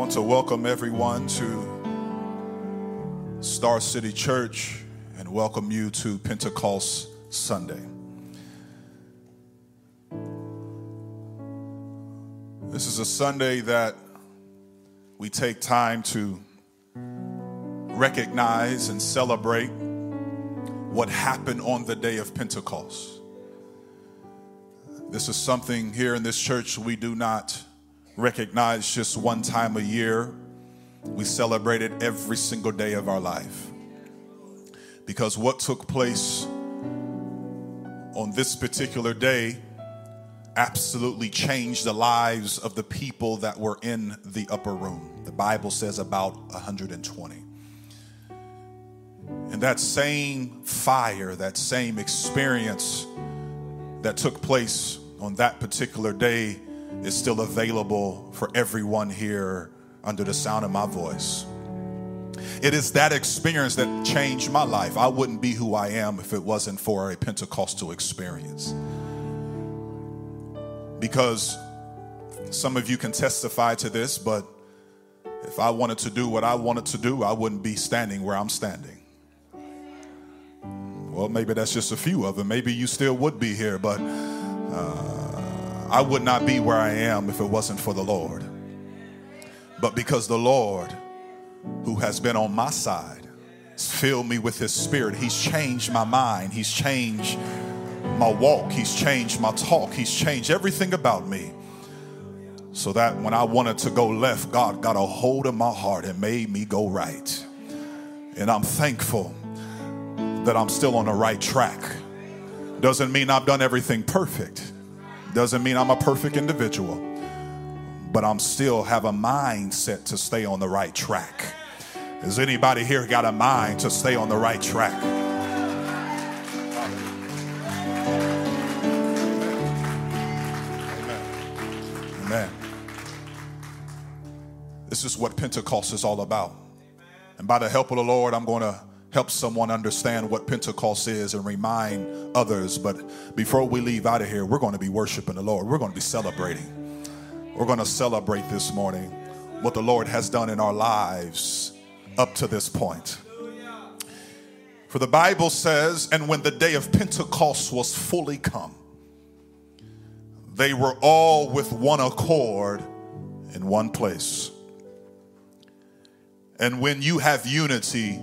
want to welcome everyone to Star City Church and welcome you to Pentecost Sunday. This is a Sunday that we take time to recognize and celebrate what happened on the day of Pentecost. This is something here in this church we do not recognize just one time a year. We celebrate it every single day of our life. Because what took place on this particular day absolutely changed the lives of the people that were in the upper room. The Bible says about 120. And that same fire, that same experience that took place on that particular day is still available for everyone here under the sound of my voice. It is that experience that changed my life. I wouldn't be who I am if it wasn't for a Pentecostal experience. Because some of you can testify to this, but if I wanted to do what I wanted to do, I wouldn't be standing where I'm standing. Well, maybe that's just a few of them. Maybe you still would be here, but I would not be where I am if it wasn't for the Lord. But because the Lord, who has been on my side, has filled me with his spirit, he's changed my mind, he's changed my walk, he's changed my talk, he's changed everything about me, so that when I wanted to go left, God got a hold of my heart and made me go right. And I'm thankful that I'm still on the right track. Doesn't mean I've done everything perfect, doesn't mean I'm a perfect individual, but I'm still have a mindset to stay on the right track. Has anybody here got a mind to stay on the right track? Amen. This is what Pentecost is all about. And by the help of the Lord, I'm going to help someone understand what Pentecost is and remind others. But before we leave out of here, we're going to be worshiping the Lord. We're going to be celebrating. We're going to celebrate this morning what the Lord has done in our lives up to this point. For the Bible says, and when the day of Pentecost was fully come, they were all with one accord in one place. And when you have unity,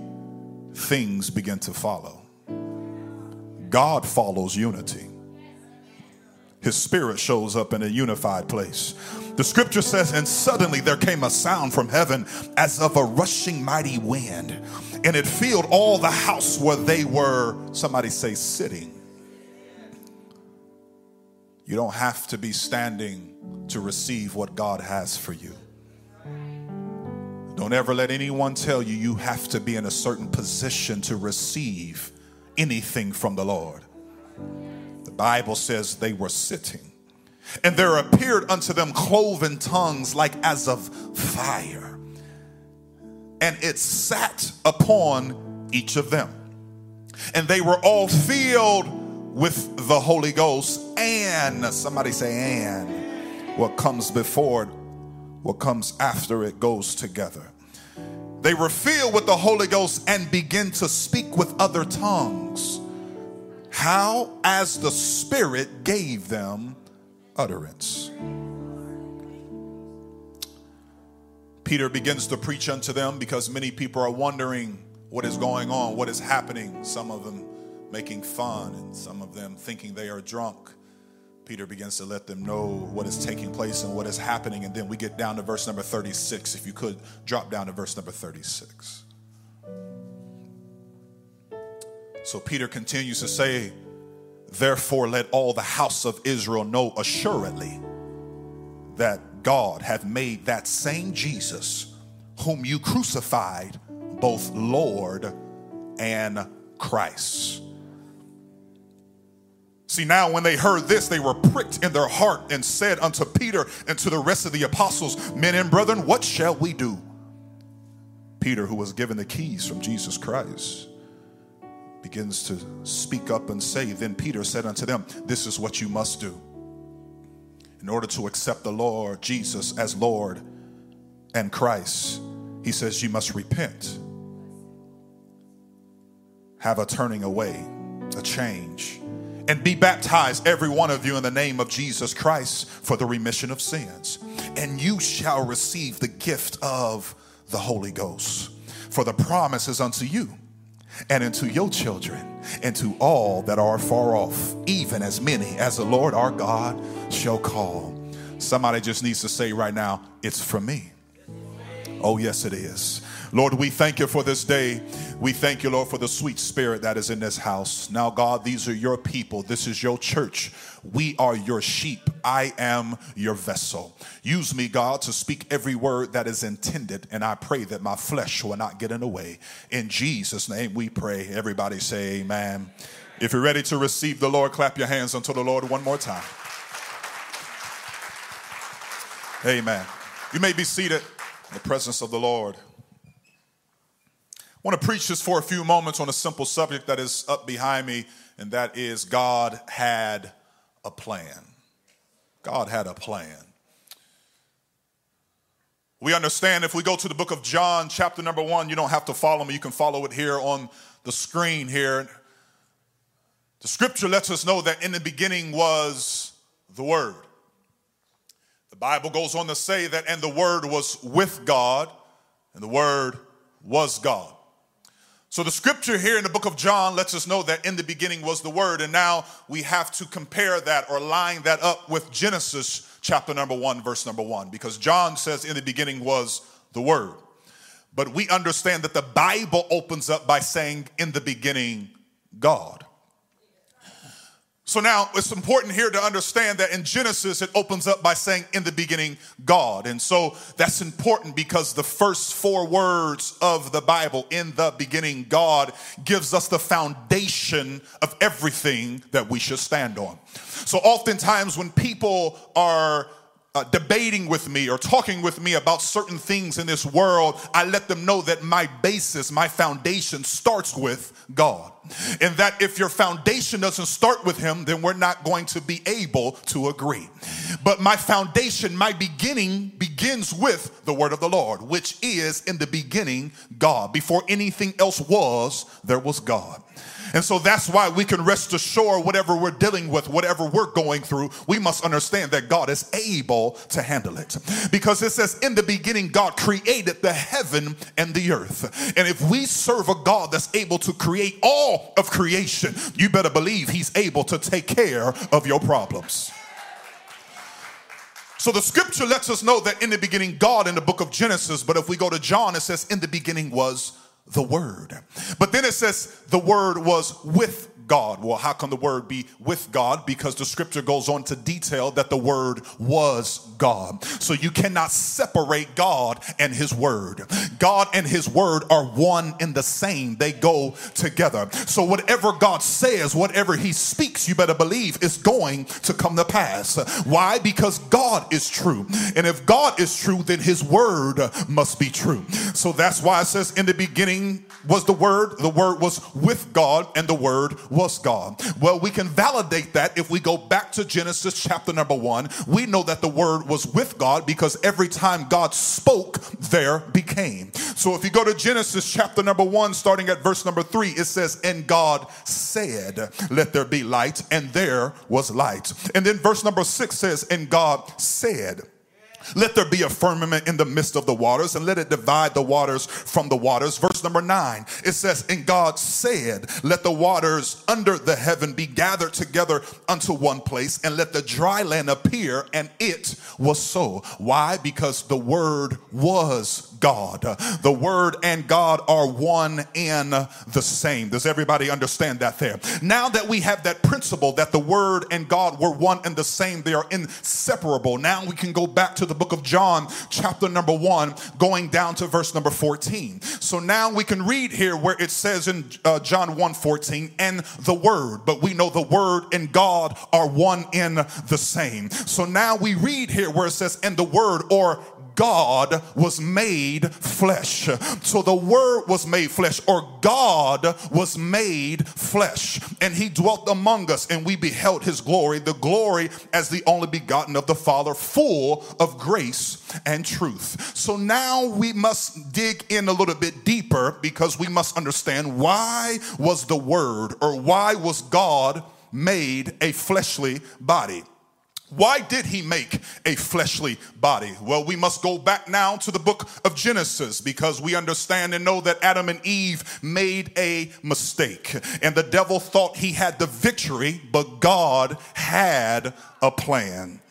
things begin to follow. God follows unity. His spirit shows up in a unified place. The scripture says, and suddenly there came a sound from heaven as of a rushing mighty wind, and it filled all the house where they were, somebody say, sitting. You don't have to be standing to receive what God has for you. Don't ever let anyone tell you you have to be in a certain position to receive anything from the Lord. The Bible says they were sitting, and there appeared unto them cloven tongues like as of fire, and it sat upon each of them. And they were all filled with the Holy Ghost, and somebody say, and what comes before it, what comes after it goes together. They were filled with the Holy Ghost and began to speak with other tongues, how as the Spirit gave them utterance. Peter begins to preach unto them, because many people are wondering what is going on, what is happening. Some of them making fun, and some of them thinking they are drunk. Peter begins to let them know what is taking place and what is happening. And then we get down to verse number 36. If you could drop down to verse number 36. So Peter continues to say, therefore let all the house of Israel know assuredly that God hath made that same Jesus whom you crucified, both Lord and Christ. See, now when they heard this, they were pricked in their heart and said unto Peter and to the rest of the apostles, men and brethren, what shall we do? Peter, who was given the keys from Jesus Christ, begins to speak up and say, then Peter said unto them, this is what you must do in order to accept the Lord Jesus as Lord and Christ, he says you must repent, have a turning away, a change, and be baptized, every one of you, in the name of Jesus Christ for the remission of sins. And you shall receive the gift of the Holy Ghost. For the promise is unto you and unto your children and to all that are far off, even as many as the Lord our God shall call. Somebody just needs to say right now, it's for me. Oh, yes, it is. Lord, we thank you for this day. We thank you, Lord, for the sweet spirit that is in this house. Now, God, these are your people. This is your church. We are your sheep. I am your vessel. Use me, God, to speak every word that is intended, and I pray that my flesh will not get in the way. In Jesus' name we pray. Everybody say amen. If you're ready to receive the Lord, clap your hands unto the Lord one more time. Amen. You may be seated in the presence of the Lord. I want to preach just for a few moments on a simple subject that is up behind me, and that is God had a plan. God had a plan. We understand if we go to the book of John, chapter number 1, you don't have to follow me. You can follow it here on the screen here. The scripture lets us know that in the beginning was the Word. The Bible goes on to say that, and the Word was with God, and the Word was God. So the scripture here in the book of John lets us know that in the beginning was the Word, and now we have to compare that or line that up with Genesis chapter number 1, verse number 1, because John says in the beginning was the Word. But we understand that the Bible opens up by saying in the beginning, God. So now it's important here to understand that in Genesis, it opens up by saying in the beginning, God. And so that's important because the first four words of the Bible, in the beginning, God, gives us the foundation of everything that we should stand on. So oftentimes when people are debating with me or talking with me about certain things in this world, I let them know that my basis, my foundation starts with God. And that if your foundation doesn't start with him, then we're not going to be able to agree. But my foundation, my beginning, begins with the word of the Lord, which is in the beginning God. Before anything else was, there was God. And so that's why we can rest assured whatever we're dealing with, whatever we're going through, we must understand that God is able to handle it. Because it says, in the beginning, God created the heaven and the earth. And if we serve a God that's able to create all of creation, you better believe he's able to take care of your problems. So the scripture lets us know that in the beginning, God, in the book of Genesis. But if we go to John, it says, in the beginning was the Word. But then it says the Word was with God. Well, how can the Word be with God? Because the scripture goes on to detail that the Word was God. So you cannot separate God and his Word. God and his Word are one and the same. They go together. So whatever God says, whatever he speaks, you better believe it's going to come to pass. Why? Because God is true. And if God is true, then his Word must be true. So that's why it says in the beginning was the Word was with God, and the Word was God. Well, we can validate that if we go back to Genesis chapter number 1. We know that the Word was with God because every time God spoke, there became. So if you go to Genesis chapter number 1, starting at verse number 3, it says, and God said, let there be light, and there was light. And then verse number 6 says, and God said, let there be a firmament in the midst of the waters, and let it divide the waters from the waters. Verse number 9, it says, and God said, let the waters under the heaven be gathered together unto one place, and let the dry land appear, and it was so. Why? Because the Word was God. The Word and God are one and the same. Does everybody understand that there? Now that we have that principle that the Word and God were one and the same, they are inseparable. Now we can go back to the book of John, chapter number 1, going down to verse number 14. So now we can read here where it says in John 1:14, and the Word. But we know the Word and God are one and the same. So now we read here where it says, and the Word, or God was made flesh. So the Word was made flesh, or God was made flesh, and he dwelt among us, and we beheld his glory, the glory as the only begotten of the Father, full of grace and truth. So now we must dig in a little bit deeper, because we must understand, why was the Word, or why was God made a fleshly body? Why did he make a fleshly body? Well, we must go back now to the book of Genesis, because we understand and know that Adam and Eve made a mistake, and the devil thought he had the victory, but God had a plan.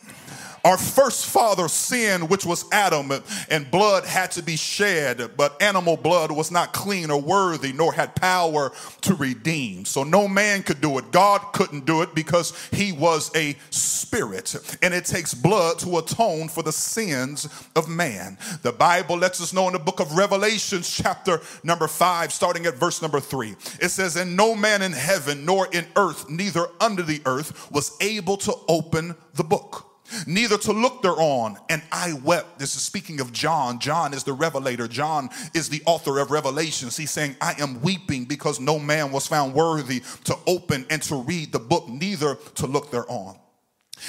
Our first father's sin, which was Adam, and blood had to be shed, but animal blood was not clean or worthy, nor had power to redeem. So no man could do it. God couldn't do it because he was a spirit, and it takes blood to atone for the sins of man. The Bible lets us know in the book of Revelation, chapter number 5, starting at verse number 3, it says, "And no man in heaven, nor in earth, neither under the earth, was able to open the book, neither to look thereon, and I wept." This is speaking of John. John is the revelator. John is the author of Revelations. He's saying, "I am weeping because no man was found worthy to open and to read the book, neither to look thereon.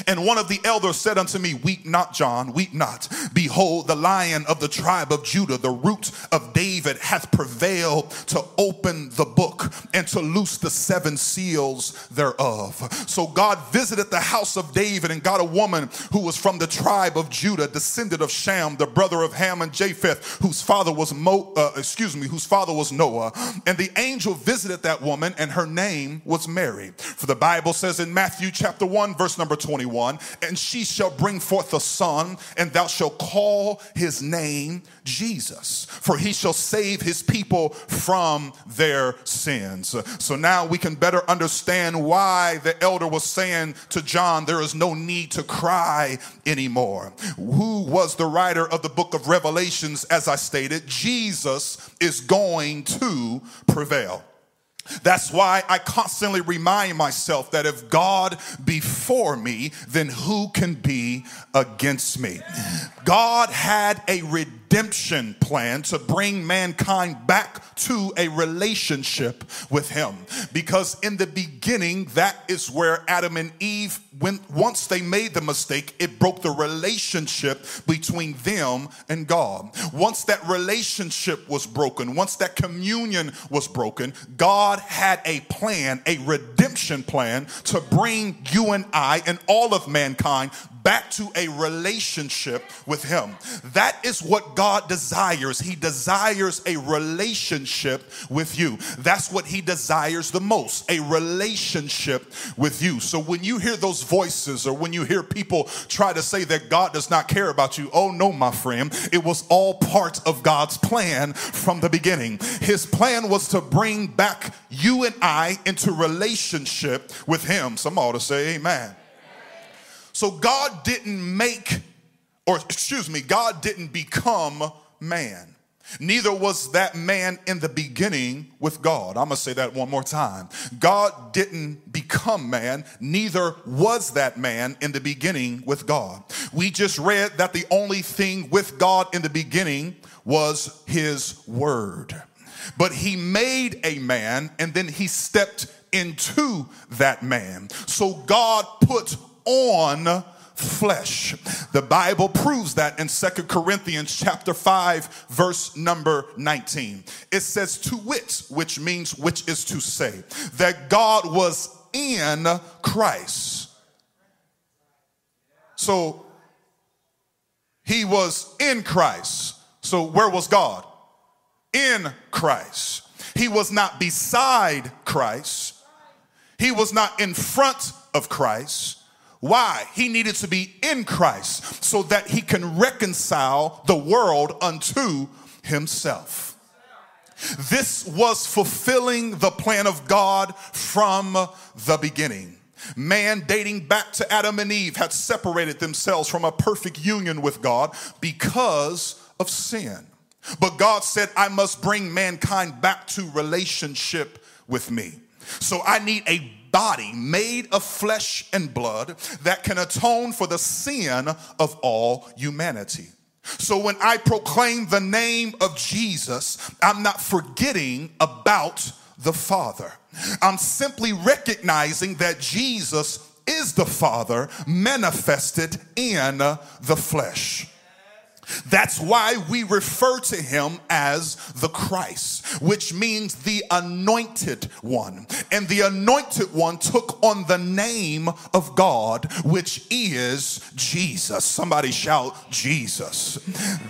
And one of the elders said unto me, Weep not, John, weep not. Behold, the Lion of the tribe of Judah, the Root of David, hath prevailed to open the book and to loose the 7 seals thereof." So God visited the house of David and got a woman who was from the tribe of Judah, descended of Shem, the brother of Ham and Japheth, whose father was Noah. And the angel visited that woman, and her name was Mary. For the Bible says in Matthew chapter 1, verse number 20, "And she shall bring forth a son, and thou shalt call his name Jesus, for he shall save his people from their sins." So now we can better understand why the elder was saying to John, there is no need to cry anymore. Who was the writer of the book of Revelations? As I stated, Jesus is going to prevail. That's why I constantly remind myself that if God be for me, then who can be against me? God had a redemption plan to bring mankind back to a relationship with him, because in the beginning, that is where Adam and Eve went. Once they made the mistake, it broke the relationship between them and God. Once that relationship was broken, once that communion was broken, God had a plan, a redemption plan, to bring you and I and all of mankind back to a relationship with him. That is what God desires. He desires a relationship with you. That's what he desires the most, a relationship with you. So when you hear those voices, or when you hear people try to say that God does not care about you, oh no, my friend, it was all part of God's plan from the beginning. His plan was to bring back you and I into relationship with him. Some ought to say amen. So God didn't become man. Neither was that man in the beginning with God. I'm going to say that one more time. God didn't become man. Neither was that man in the beginning with God. We just read that the only thing with God in the beginning was his word. But he made a man, and then he stepped into that man. So God put on flesh. The Bible proves that in 2 Corinthians chapter 5, verse number 19. It says, "To wit," which means which is to say, "that God was in Christ." So he was in Christ. So where was God? In Christ. He was not beside Christ. He was not in front of Christ. Why? He needed to be in Christ so that he can reconcile the world unto himself. This was fulfilling the plan of God from the beginning. Man, dating back to Adam and Eve, had separated themselves from a perfect union with God because of sin. But God said, "I must bring mankind back to relationship with me. So I need a body made of flesh and blood that can atone for the sin of all humanity." So when I proclaim the name of Jesus, I'm not forgetting about the Father. I'm simply recognizing that Jesus is the Father manifested in the flesh. That's why we refer to him as the Christ, which means the anointed one. And the anointed one took on the name of God, which is Jesus. Somebody shout, Jesus.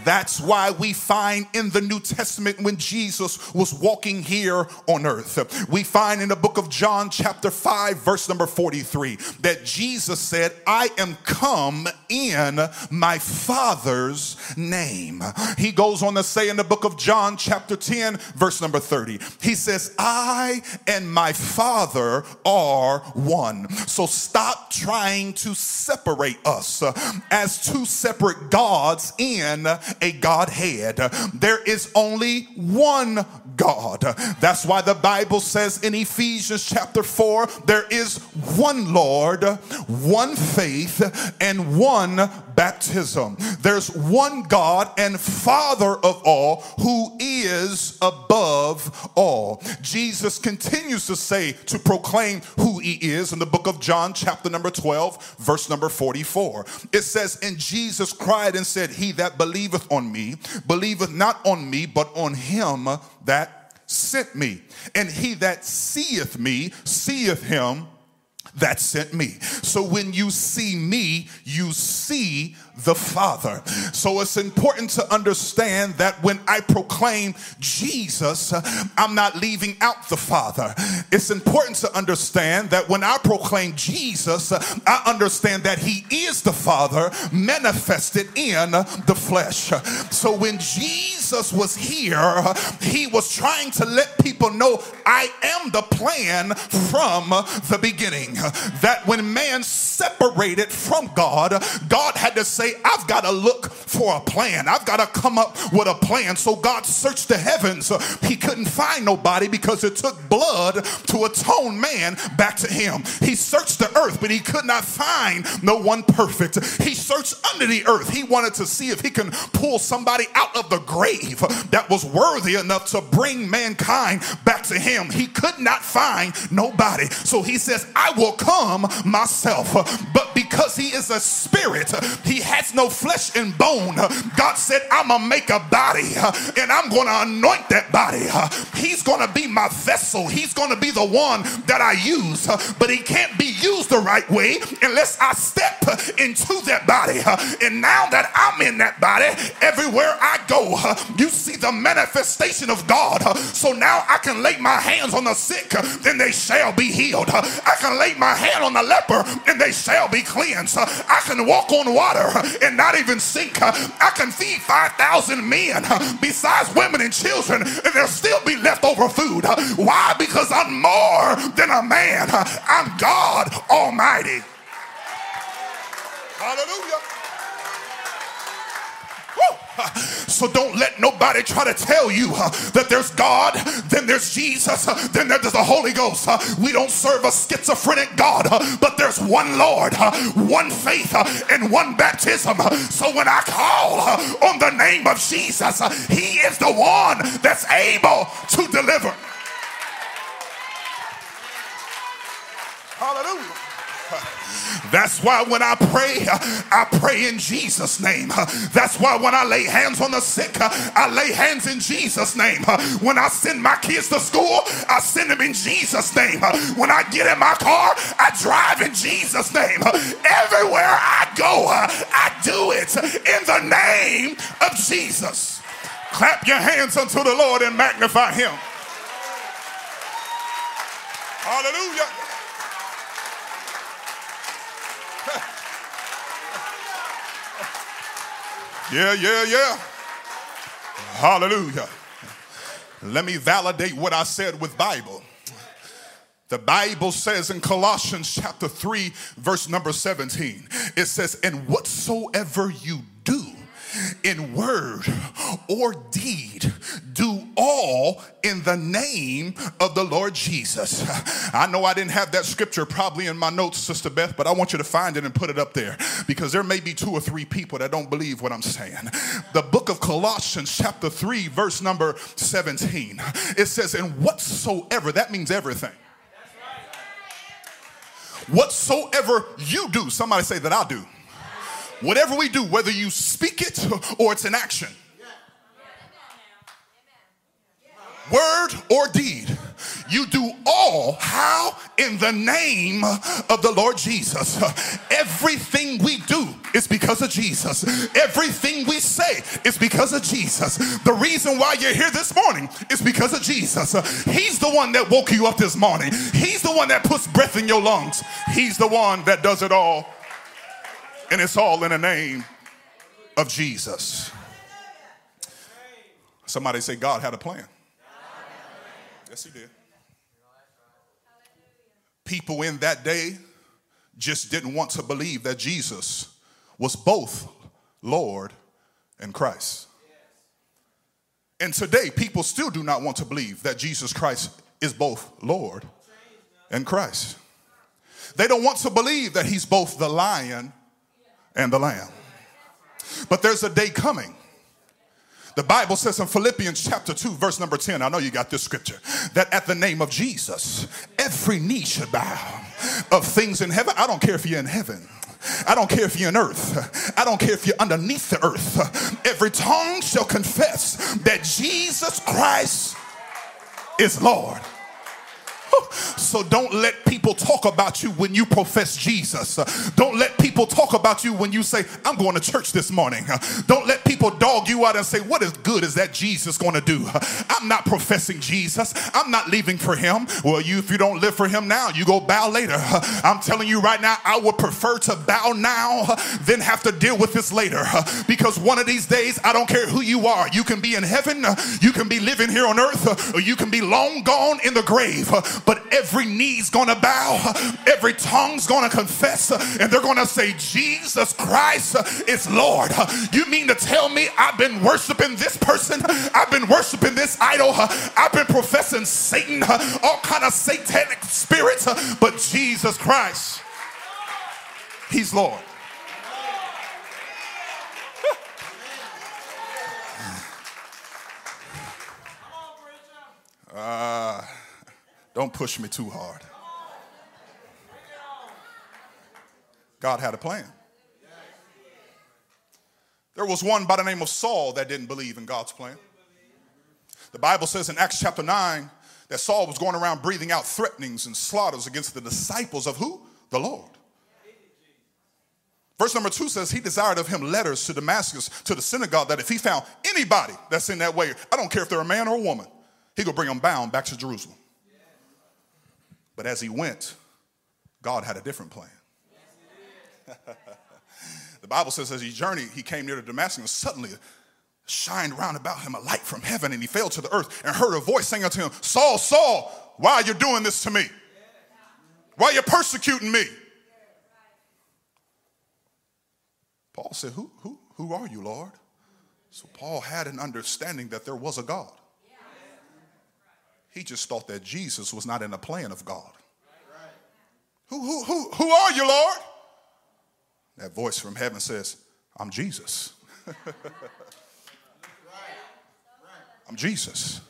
That's why we find in the New Testament when Jesus was walking here on earth, we find in the book of John chapter 5, verse number 43, that Jesus said, I am come in my Father's name. He goes on to say in the book of John chapter 10 verse number 30, he says, I and my Father are one. So stop trying to separate us as two separate gods in a Godhead. There is only one God. That's why the Bible says in Ephesians chapter 4, there is one Lord, one faith, and one baptism. There's one God and Father of all, who is above all. Jesus continues to say, to proclaim who he is in the book of John chapter number 12, verse number 44. It says, and Jesus cried and said, he that believeth on me, believeth not on me, but on him that sent me. And he that seeth me, seeth him that sent me. So when you see me, you see the Father. So it's important to understand that when I proclaim Jesus, I'm not leaving out the Father. It's important to understand that when I proclaim Jesus, I understand that he is the Father manifested in the flesh. So when Jesus was here, he was trying to let people know, I am the plan from the beginning. That when man separated from God, God had to say, I've got to look for a plan. I've got to come up with a plan. So God searched the heavens. He couldn't find nobody because it took blood to atone man back to him. He searched the earth, but he could not find no one perfect. He searched under the earth. He wanted to see if he can pull somebody out of the grave that was worthy enough to bring mankind back to him. He could not find nobody. So he says, I will come myself. But because he is a spirit, he has no flesh and bone. God said, I'm going to make a body and I'm going to anoint that body. He's going to be my vessel. He's going to be the one that I use. But he can't be used the right way unless I step into that body. And now that I'm in that body, everywhere I go, you see the manifestation of God. So now I can lay my hands on the sick and they shall be healed. I can lay my hand on the leper and they shall be cleansed. I can walk on water and not even sink. I can feed 5,000 men besides women and children, and there'll still be leftover food. Why? Because I'm more than a man. I'm God Almighty. Hallelujah. So don't let nobody try to tell you that there's God, then there's Jesus, then there's the Holy Ghost. We don't serve a schizophrenic God, but there's one Lord, one faith, and one baptism. So when I call on the name of Jesus, he is the one that's able to deliver. Hallelujah. That's why when I pray in Jesus' name. That's why when I lay hands on the sick, I lay hands in Jesus' name. When I send my kids to school, I send them in Jesus' name. When I get in my car, I drive in Jesus' name. Everywhere I go, I do it in the name of Jesus. Clap your hands unto the Lord and magnify him. Hallelujah. Yeah. Hallelujah. Let me validate what I said with Bible. The Bible says in Colossians chapter 3, verse number 17, it says, and whatsoever you do in word or deed, do all all in the name of the Lord Jesus. I know I didn't have that scripture probably in my notes, Sister Beth, but I want you to find it and put it up there, because there may be 2 or 3 people that don't believe what I'm saying. The book of Colossians chapter 3 verse number 17. It says, and whatsoever, that means everything. Whatsoever you do, somebody say that I do. Whatever we do, whether you speak it or it's an action, word or deed, you do all, how? In the name of the Lord Jesus. Everything we do is because of Jesus. Everything we say is because of Jesus. The reason why you're here this morning is because of Jesus. He's the one that woke you up this morning. He's the one that puts breath in your lungs. He's the one that does it all. And it's all in the name of Jesus. Somebody say God had a plan. Yes, he did. People in that day just didn't want to believe that Jesus was both Lord and Christ. And today, people still do not want to believe that Jesus Christ is both Lord and Christ. They don't want to believe that he's both the Lion and the Lamb. But there's a day coming. The Bible says in Philippians chapter 2 verse number 10, I know you got this scripture, that at the name of Jesus, every knee should bow of things in heaven. I don't care if you're in heaven. I don't care if you're on earth. I don't care if you're underneath the earth. Every tongue shall confess that Jesus Christ is Lord. So don't let people talk about you when you profess Jesus. Don't let people talk about you when you say, I'm going to church this morning. Don't let people dog you out and say, what is good is that Jesus going to do? I'm not professing Jesus. I'm not living for him. Well, if you don't live for him now, you go bow later. I'm telling you right now, I would prefer to bow now than have to deal with this later. Because one of these days, I don't care who you are. You can be in heaven. You can be living here on earth. Or you can be long gone in the grave. But every knee's gonna bow, every tongue's gonna confess, and they're gonna say, Jesus Christ is Lord. You mean to tell me I've been worshiping this person? I've been worshiping this idol. I've been professing Satan, all kind of satanic spirits, but Jesus Christ, he's Lord. Don't push me too hard. God had a plan. There was one by the name of Saul that didn't believe in God's plan. The Bible says in Acts chapter 9 that Saul was going around breathing out threatenings and slaughters against the disciples of who? The Lord. Verse number 2 says he desired of him letters to Damascus, to the synagogue, that if he found anybody that's in that way, I don't care if they're a man or a woman, he could bring them bound back to Jerusalem. But as he went, God had a different plan. The Bible says as he journeyed, he came near to Damascus, and suddenly shined round about him a light from heaven, and he fell to the earth and heard a voice saying unto him, Saul, Saul, why are you doing this to me? Why are you persecuting me? Paul said, Who are you, Lord? So Paul had an understanding that there was a God. He just thought that Jesus was not in the plan of God. Right. Who are you, Lord? That voice from heaven says, I'm Jesus. I'm Jesus.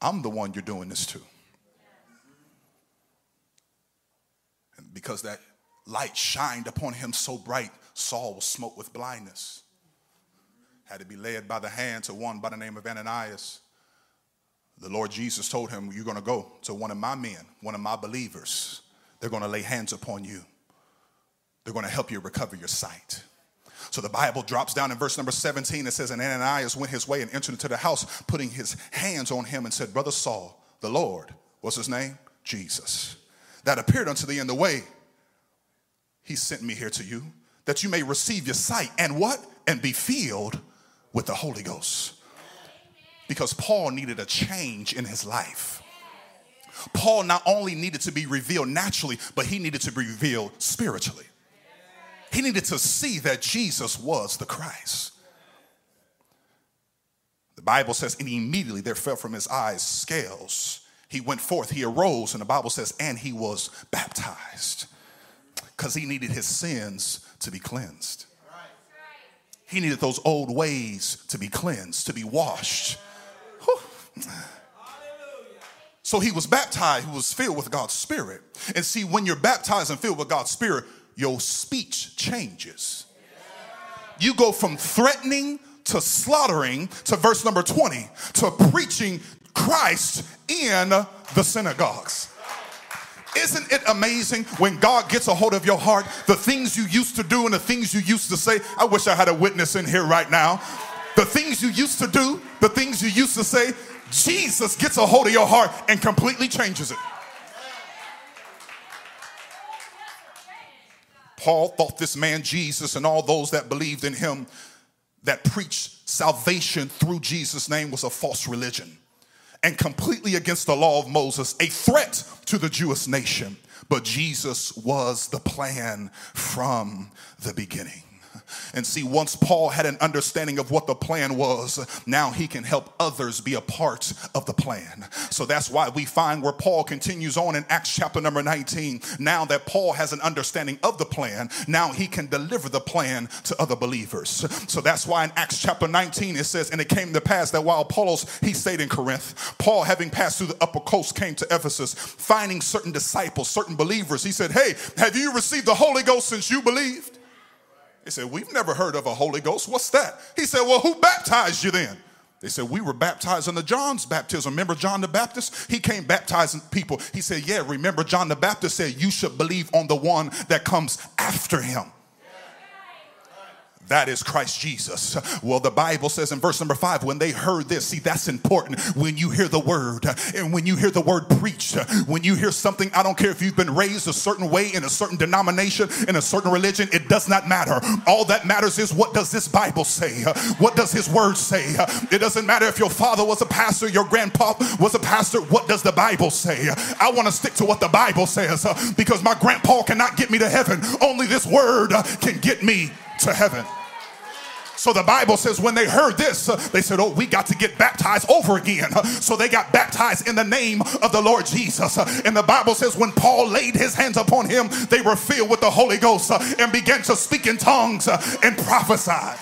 I'm the one you're doing this to. And because that light shined upon him so bright, Saul was smote with blindness. Had to be led by the hand to one by the name of Ananias. The Lord Jesus told him, you're going to go to one of my men, one of my believers. They're going to lay hands upon you. They're going to help you recover your sight. So the Bible drops down in verse number 17. It says, and Ananias went his way and entered into the house, putting his hands on him and said, Brother Saul, the Lord, what's his name? Jesus, that appeared unto thee in the way. He sent me here to you, that you may receive your sight and what? And be filled with the Holy Ghost. Because Paul needed a change in his life. Paul not only needed to be revealed naturally, but he needed to be revealed spiritually. He needed to see that Jesus was the Christ. The Bible says, and immediately there fell from his eyes scales. He went forth, he arose, and the Bible says, and he was baptized because he needed his sins to be cleansed. He needed those old ways to be cleansed, to be washed. Whew. So he was baptized, he was filled with God's Spirit. And see, when you're baptized and filled with God's Spirit, your speech changes. You go from threatening to slaughtering, to verse number 20, to preaching Christ in the synagogues. Isn't it amazing when God gets a hold of your heart, the things you used to do and the things you used to say? I wish I had a witness in here right now. The things you used to do, the things you used to say, Jesus gets a hold of your heart and completely changes it. Paul thought this man Jesus and all those that believed in him that preached salvation through Jesus' name was a false religion and completely against the law of Moses, a threat to the Jewish nation. But Jesus was the plan from the beginning. And see, once Paul had an understanding of what the plan was, now he can help others be a part of the plan. So that's why we find where Paul continues on in Acts chapter number 19. Now that Paul has an understanding of the plan, now he can deliver the plan to other believers. So that's why in Acts chapter 19 it says, and it came to pass that while he stayed in Corinth, Paul, having passed through the upper coast, came to Ephesus, finding certain disciples, certain believers. He said, hey, have you received the Holy Ghost since you believed? They said, we've never heard of a Holy Ghost. What's that? He said, well, who baptized you then? They said, we were baptized under John's baptism. Remember John the Baptist? He came baptizing people. He said, yeah, remember John the Baptist said, you should believe on the one that comes after him. That is Christ Jesus. Well, the Bible says in verse number 5, when they heard this, see, that's important. When you hear the word and when you hear the word preached, when you hear something, I don't care if you've been raised a certain way in a certain denomination, in a certain religion, it does not matter. All that matters is, what does this Bible say? What does his word say? It doesn't matter if your father was a pastor, your grandpa was a pastor. What does the Bible say? I want to stick to what the Bible says because my grandpa cannot get me to heaven. Only this word can get me to heaven. So the Bible says when they heard this, they said, oh, we got to get baptized over again. So they got baptized in the name of the Lord Jesus. And the Bible says when Paul laid his hands upon him, they were filled with the Holy Ghost and began to speak in tongues and prophesy.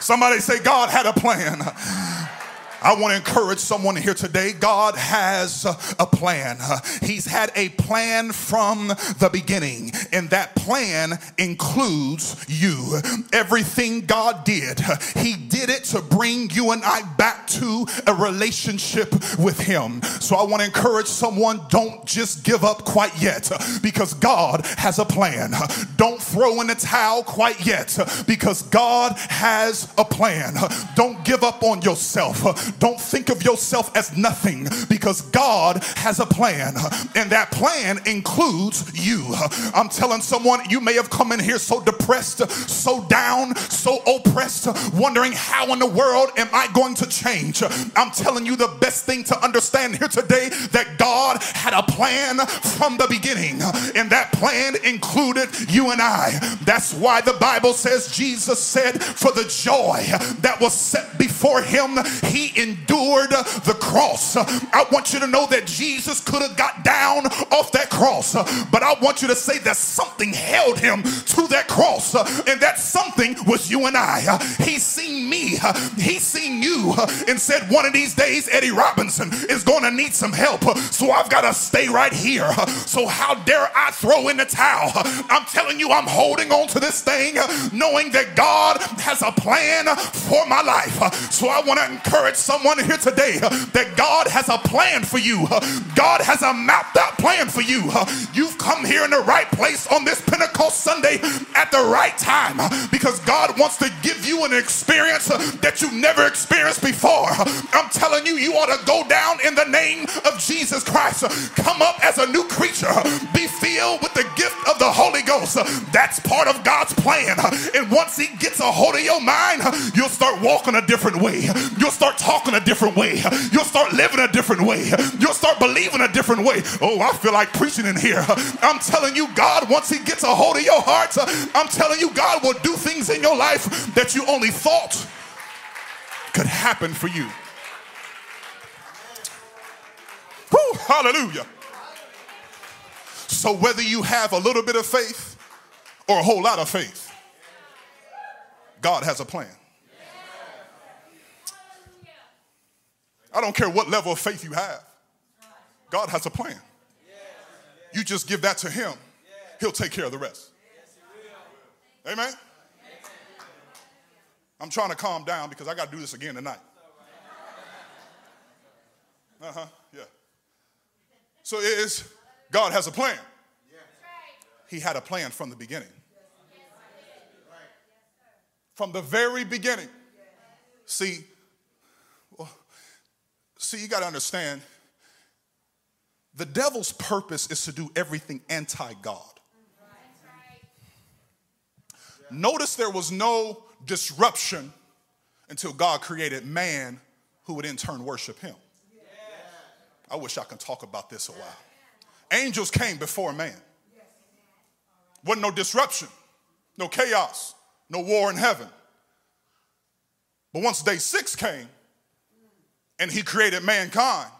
Somebody say, God had a plan. I want to encourage someone here today. God has a plan. He's had a plan from the beginning, and that plan includes you. Everything God did, he did it to bring you and I back to a relationship with him. So I want to encourage someone, don't just give up quite yet, because God has a plan. Don't throw in the towel quite yet, because God has a plan. Don't give up on yourself. Don't think of yourself as nothing, because God has a plan, and that plan includes you. I'm telling someone, you may have come in here so depressed, so down, so oppressed, wondering how in the world am I going to change. I'm telling you, the best thing to understand here today, that God had a plan from the beginning, and that plan included you and I. That's why the Bible says Jesus said, for the joy that was set before him, he endured the cross. I want you to know that Jesus could have got down off that cross, but I want you to say that something held him to that cross, and that something was you and I. He's seen me, he's seen you, and said, one of these days Eddie Robinson is going to need some help, so I've got to stay right here. So how dare I throw in the towel? I'm telling you, I'm holding on to this thing knowing that God has a plan for my life. So I want to encourage someone here today that God has a plan for you. God has a mapped out plan for you. You've come here in the right place on this Pentecost Sunday at the right time, because God wants to give you an experience that you never experienced before. I'm telling you, you ought to go down in the name of Jesus Christ. Come up as a new creature. Be filled with the gift of the Holy Ghost. That's part of God's plan. And once he gets a hold of your mind, you'll start walking a different way. You'll start talking a different way. You'll start living a different way. You'll start believing a different way. Oh, I feel like preaching in here. I'm telling you, God, once he gets a hold of your heart, I'm telling you, God will do things in your life that you only thought could happen for you. Woo, hallelujah. So whether you have a little bit of faith or a whole lot of faith, God has a plan. I don't care what level of faith you have. God has a plan. You just give that to him. He'll take care of the rest. Amen? I'm trying to calm down because I got to do this again tonight. Yeah. So it is, God has a plan. He had a plan from the beginning. From the very beginning. See, you got to understand, the devil's purpose is to do everything anti-God. Notice there was no disruption until God created man who would in turn worship him. I wish I could talk about this a while. Angels came before man. Wasn't no disruption, no chaos, no war in heaven. But once day 6 came, and he created mankind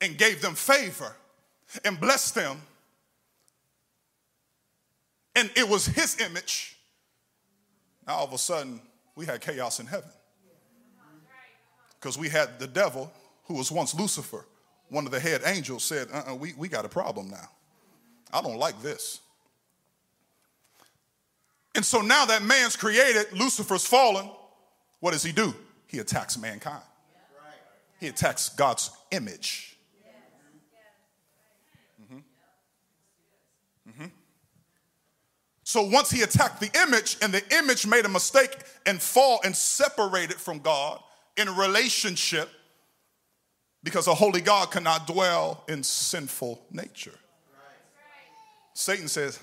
and gave them favor and blessed them. And it was his image. Now all of a sudden, we had chaos in heaven. Because we had the devil, who was once Lucifer, one of the head angels, said, we got a problem now. I don't like this. And so now that man's created, Lucifer's fallen. What does he do? He attacks mankind. He attacks God's image. So once he attacked the image, and the image made a mistake and fall and separated from God in relationship, because a holy God cannot dwell in sinful nature. Satan says,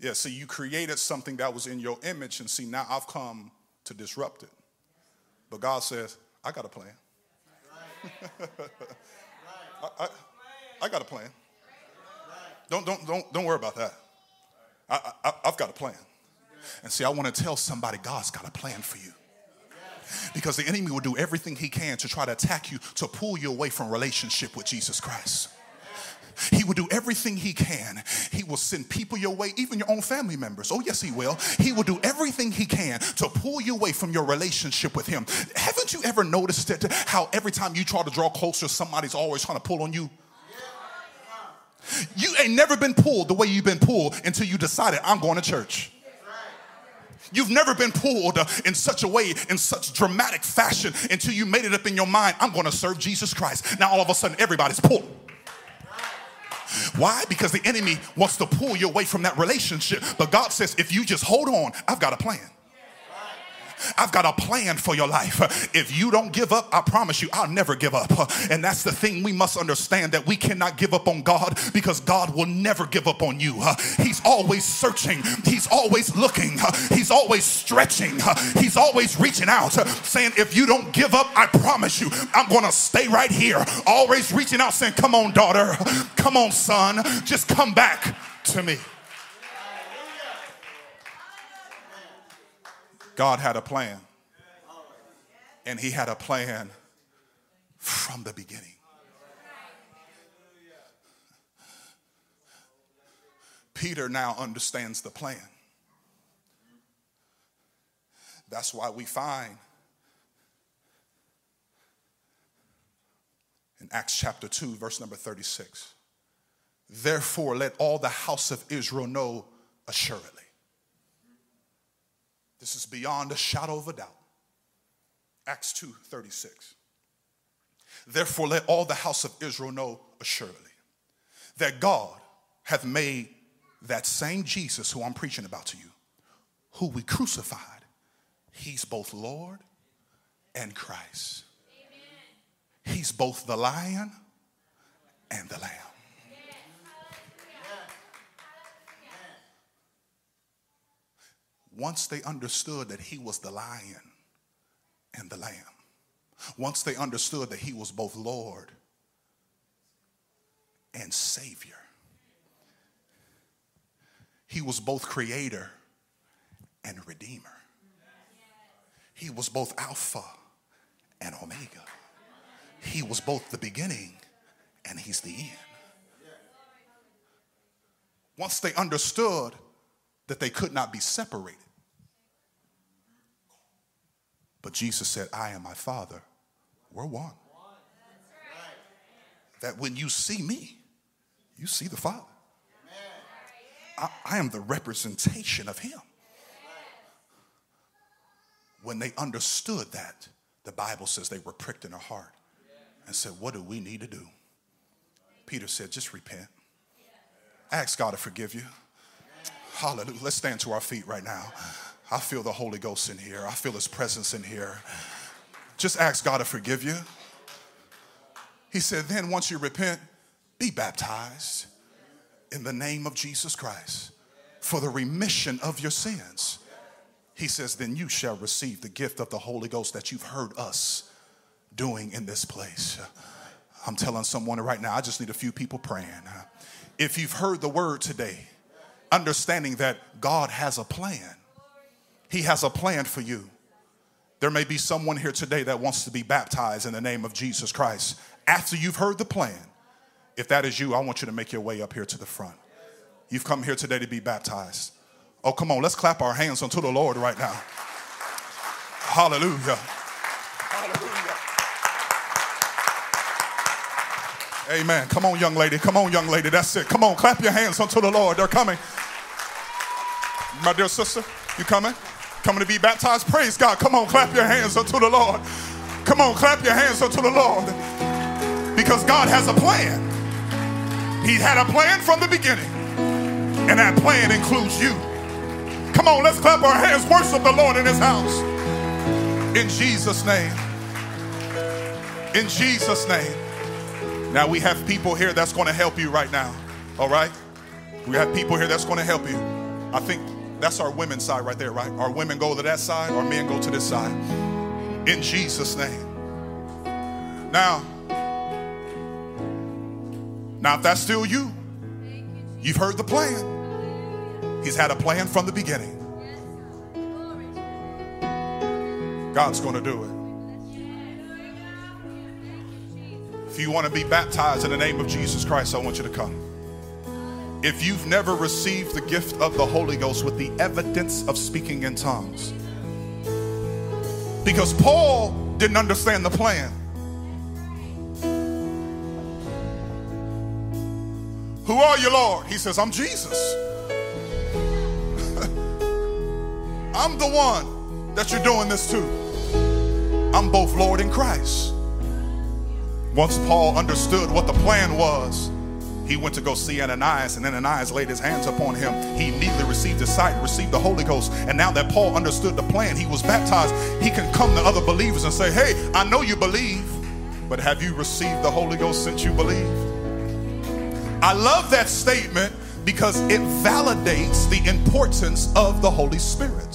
yeah, see, you created something that was in your image, and see, now I've come to disrupt it. But God says, I got a plan. I got a plan. Don't worry about that. I've got a plan. And see, I want to tell somebody, God's got a plan for you. Because the enemy will do everything he can to try to attack you, to pull you away from relationship with Jesus Christ. He will do everything he can. He will send people your way, even your own family members. Oh, yes, he will. He will do everything he can to pull you away from your relationship with him. Haven't you ever noticed that how every time you try to draw closer, somebody's always trying to pull on you? You ain't never been pulled the way you've been pulled until you decided, I'm going to church. You've never been pulled in such a way, in such dramatic fashion, until you made it up in your mind, I'm going to serve Jesus Christ. Now all of a sudden, everybody's pulled. Why? Because the enemy wants to pull you away from that relationship. But God says, if you just hold on, I've got a plan. I've got a plan for your life. If you don't give up, I promise you, I'll never give up. And that's the thing we must understand, that we cannot give up on God, because God will never give up on you. He's always searching. He's always looking. He's always stretching. He's always reaching out, saying, if you don't give up, I promise you, I'm going to stay right here. Always reaching out, saying, come on, daughter. Come on, son. Just come back to me. God had a plan, and he had a plan from the beginning. Peter now understands the plan. That's why we find in Acts chapter 2, verse number 36, therefore let all the house of Israel know assuredly. This is beyond a shadow of a doubt. Acts 2:36. Therefore, let all the house of Israel know assuredly that God hath made that same Jesus who I'm preaching about to you, who we crucified, he's both Lord and Christ. Amen. He's both the lion and the lamb. Once they understood that he was the lion and the lamb, once they understood that he was both Lord and Savior, he was both creator and redeemer. He was both Alpha and Omega. He was both the beginning and he's the end. Once they understood that they could not be separated. But Jesus said, I and my Father, we're one. That when you see me, you see the Father. I am the representation of him. When they understood that, the Bible says they were pricked in their heart and said, what do we need to do? Peter said, just repent. Ask God to forgive you. Hallelujah. Let's stand to our feet right now. I feel the Holy Ghost in here. I feel his presence in here. Just ask God to forgive you. He said, then once you repent, be baptized in the name of Jesus Christ for the remission of your sins. He says, then you shall receive the gift of the Holy Ghost that you've heard us doing in this place. I'm telling someone right now, I just need a few people praying. If you've heard the word today, understanding that God has a plan. He has a plan for you. There may be someone here today that wants to be baptized in the name of Jesus Christ. After you've heard the plan, if that is you, I want you to make your way up here to the front. You've come here today to be baptized. Oh, come on, let's clap our hands unto the Lord right now. Hallelujah. Hallelujah. Amen. Come on, young lady. Come on, young lady. That's it. Come on, clap your hands unto the Lord. They're coming. My dear sister, you coming? Coming to be baptized? Praise God. Come on, clap your hands unto the Lord. Come on, clap your hands unto the Lord. Because God has a plan. He had a plan from the beginning. And that plan includes you. Come on, let's clap our hands. Worship the Lord in his house. In Jesus' name. In Jesus' name. Now we have people here that's going to help you right now. All right? We have people here that's going to help you. I think that's our women's side right there, right? Our women go to that side. Our men go to this side. In Jesus' name. Now, if that's still you, you've heard the plan. He's had a plan from the beginning. God's going to do it. If you want to be baptized in the name of Jesus Christ, I want you to come. If you've never received the gift of the Holy Ghost with the evidence of speaking in tongues, because Paul didn't understand the plan. Who are you, Lord? He says, I'm Jesus. I'm the one that you're doing this to. I'm both Lord and Christ. Once Paul understood what the plan was, he went to go see Ananias, and Ananias laid his hands upon him. He immediately received his sight, received the Holy Ghost. And now that Paul understood the plan, he was baptized. He can come to other believers and say, hey, I know you believe, but have you received the Holy Ghost since you believed? I love that statement because it validates the importance of the Holy Spirit.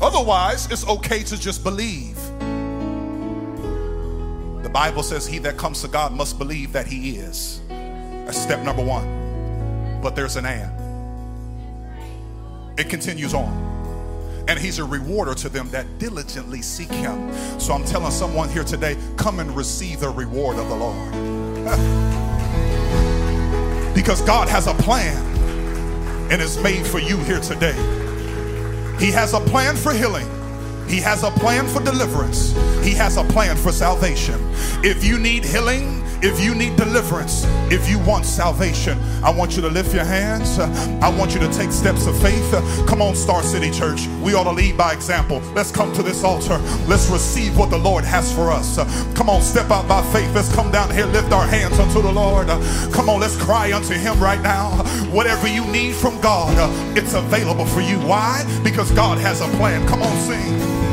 Otherwise, it's okay to just believe. The Bible says he that comes to God must believe that he is. That's step number one. But there's an and. It continues on. And he's a rewarder to them that diligently seek him. So I'm telling someone here today, come and receive the reward of the Lord. Because God has a plan and it's made for you here today. He has a plan for healing. He has a plan for deliverance. He has a plan for salvation. If you need healing, if you need deliverance, if you want salvation, I want you to lift your hands. I want you to take steps of faith. Come on, Star City Church. We ought to lead by example. Let's come to this altar. Let's receive what the Lord has for us. Come on, step out by faith. Let's come down here, lift our hands unto the Lord. Come on, let's cry unto him right now. Whatever you need from God, it's available for you. Why? Because God has a plan. Come on, sing.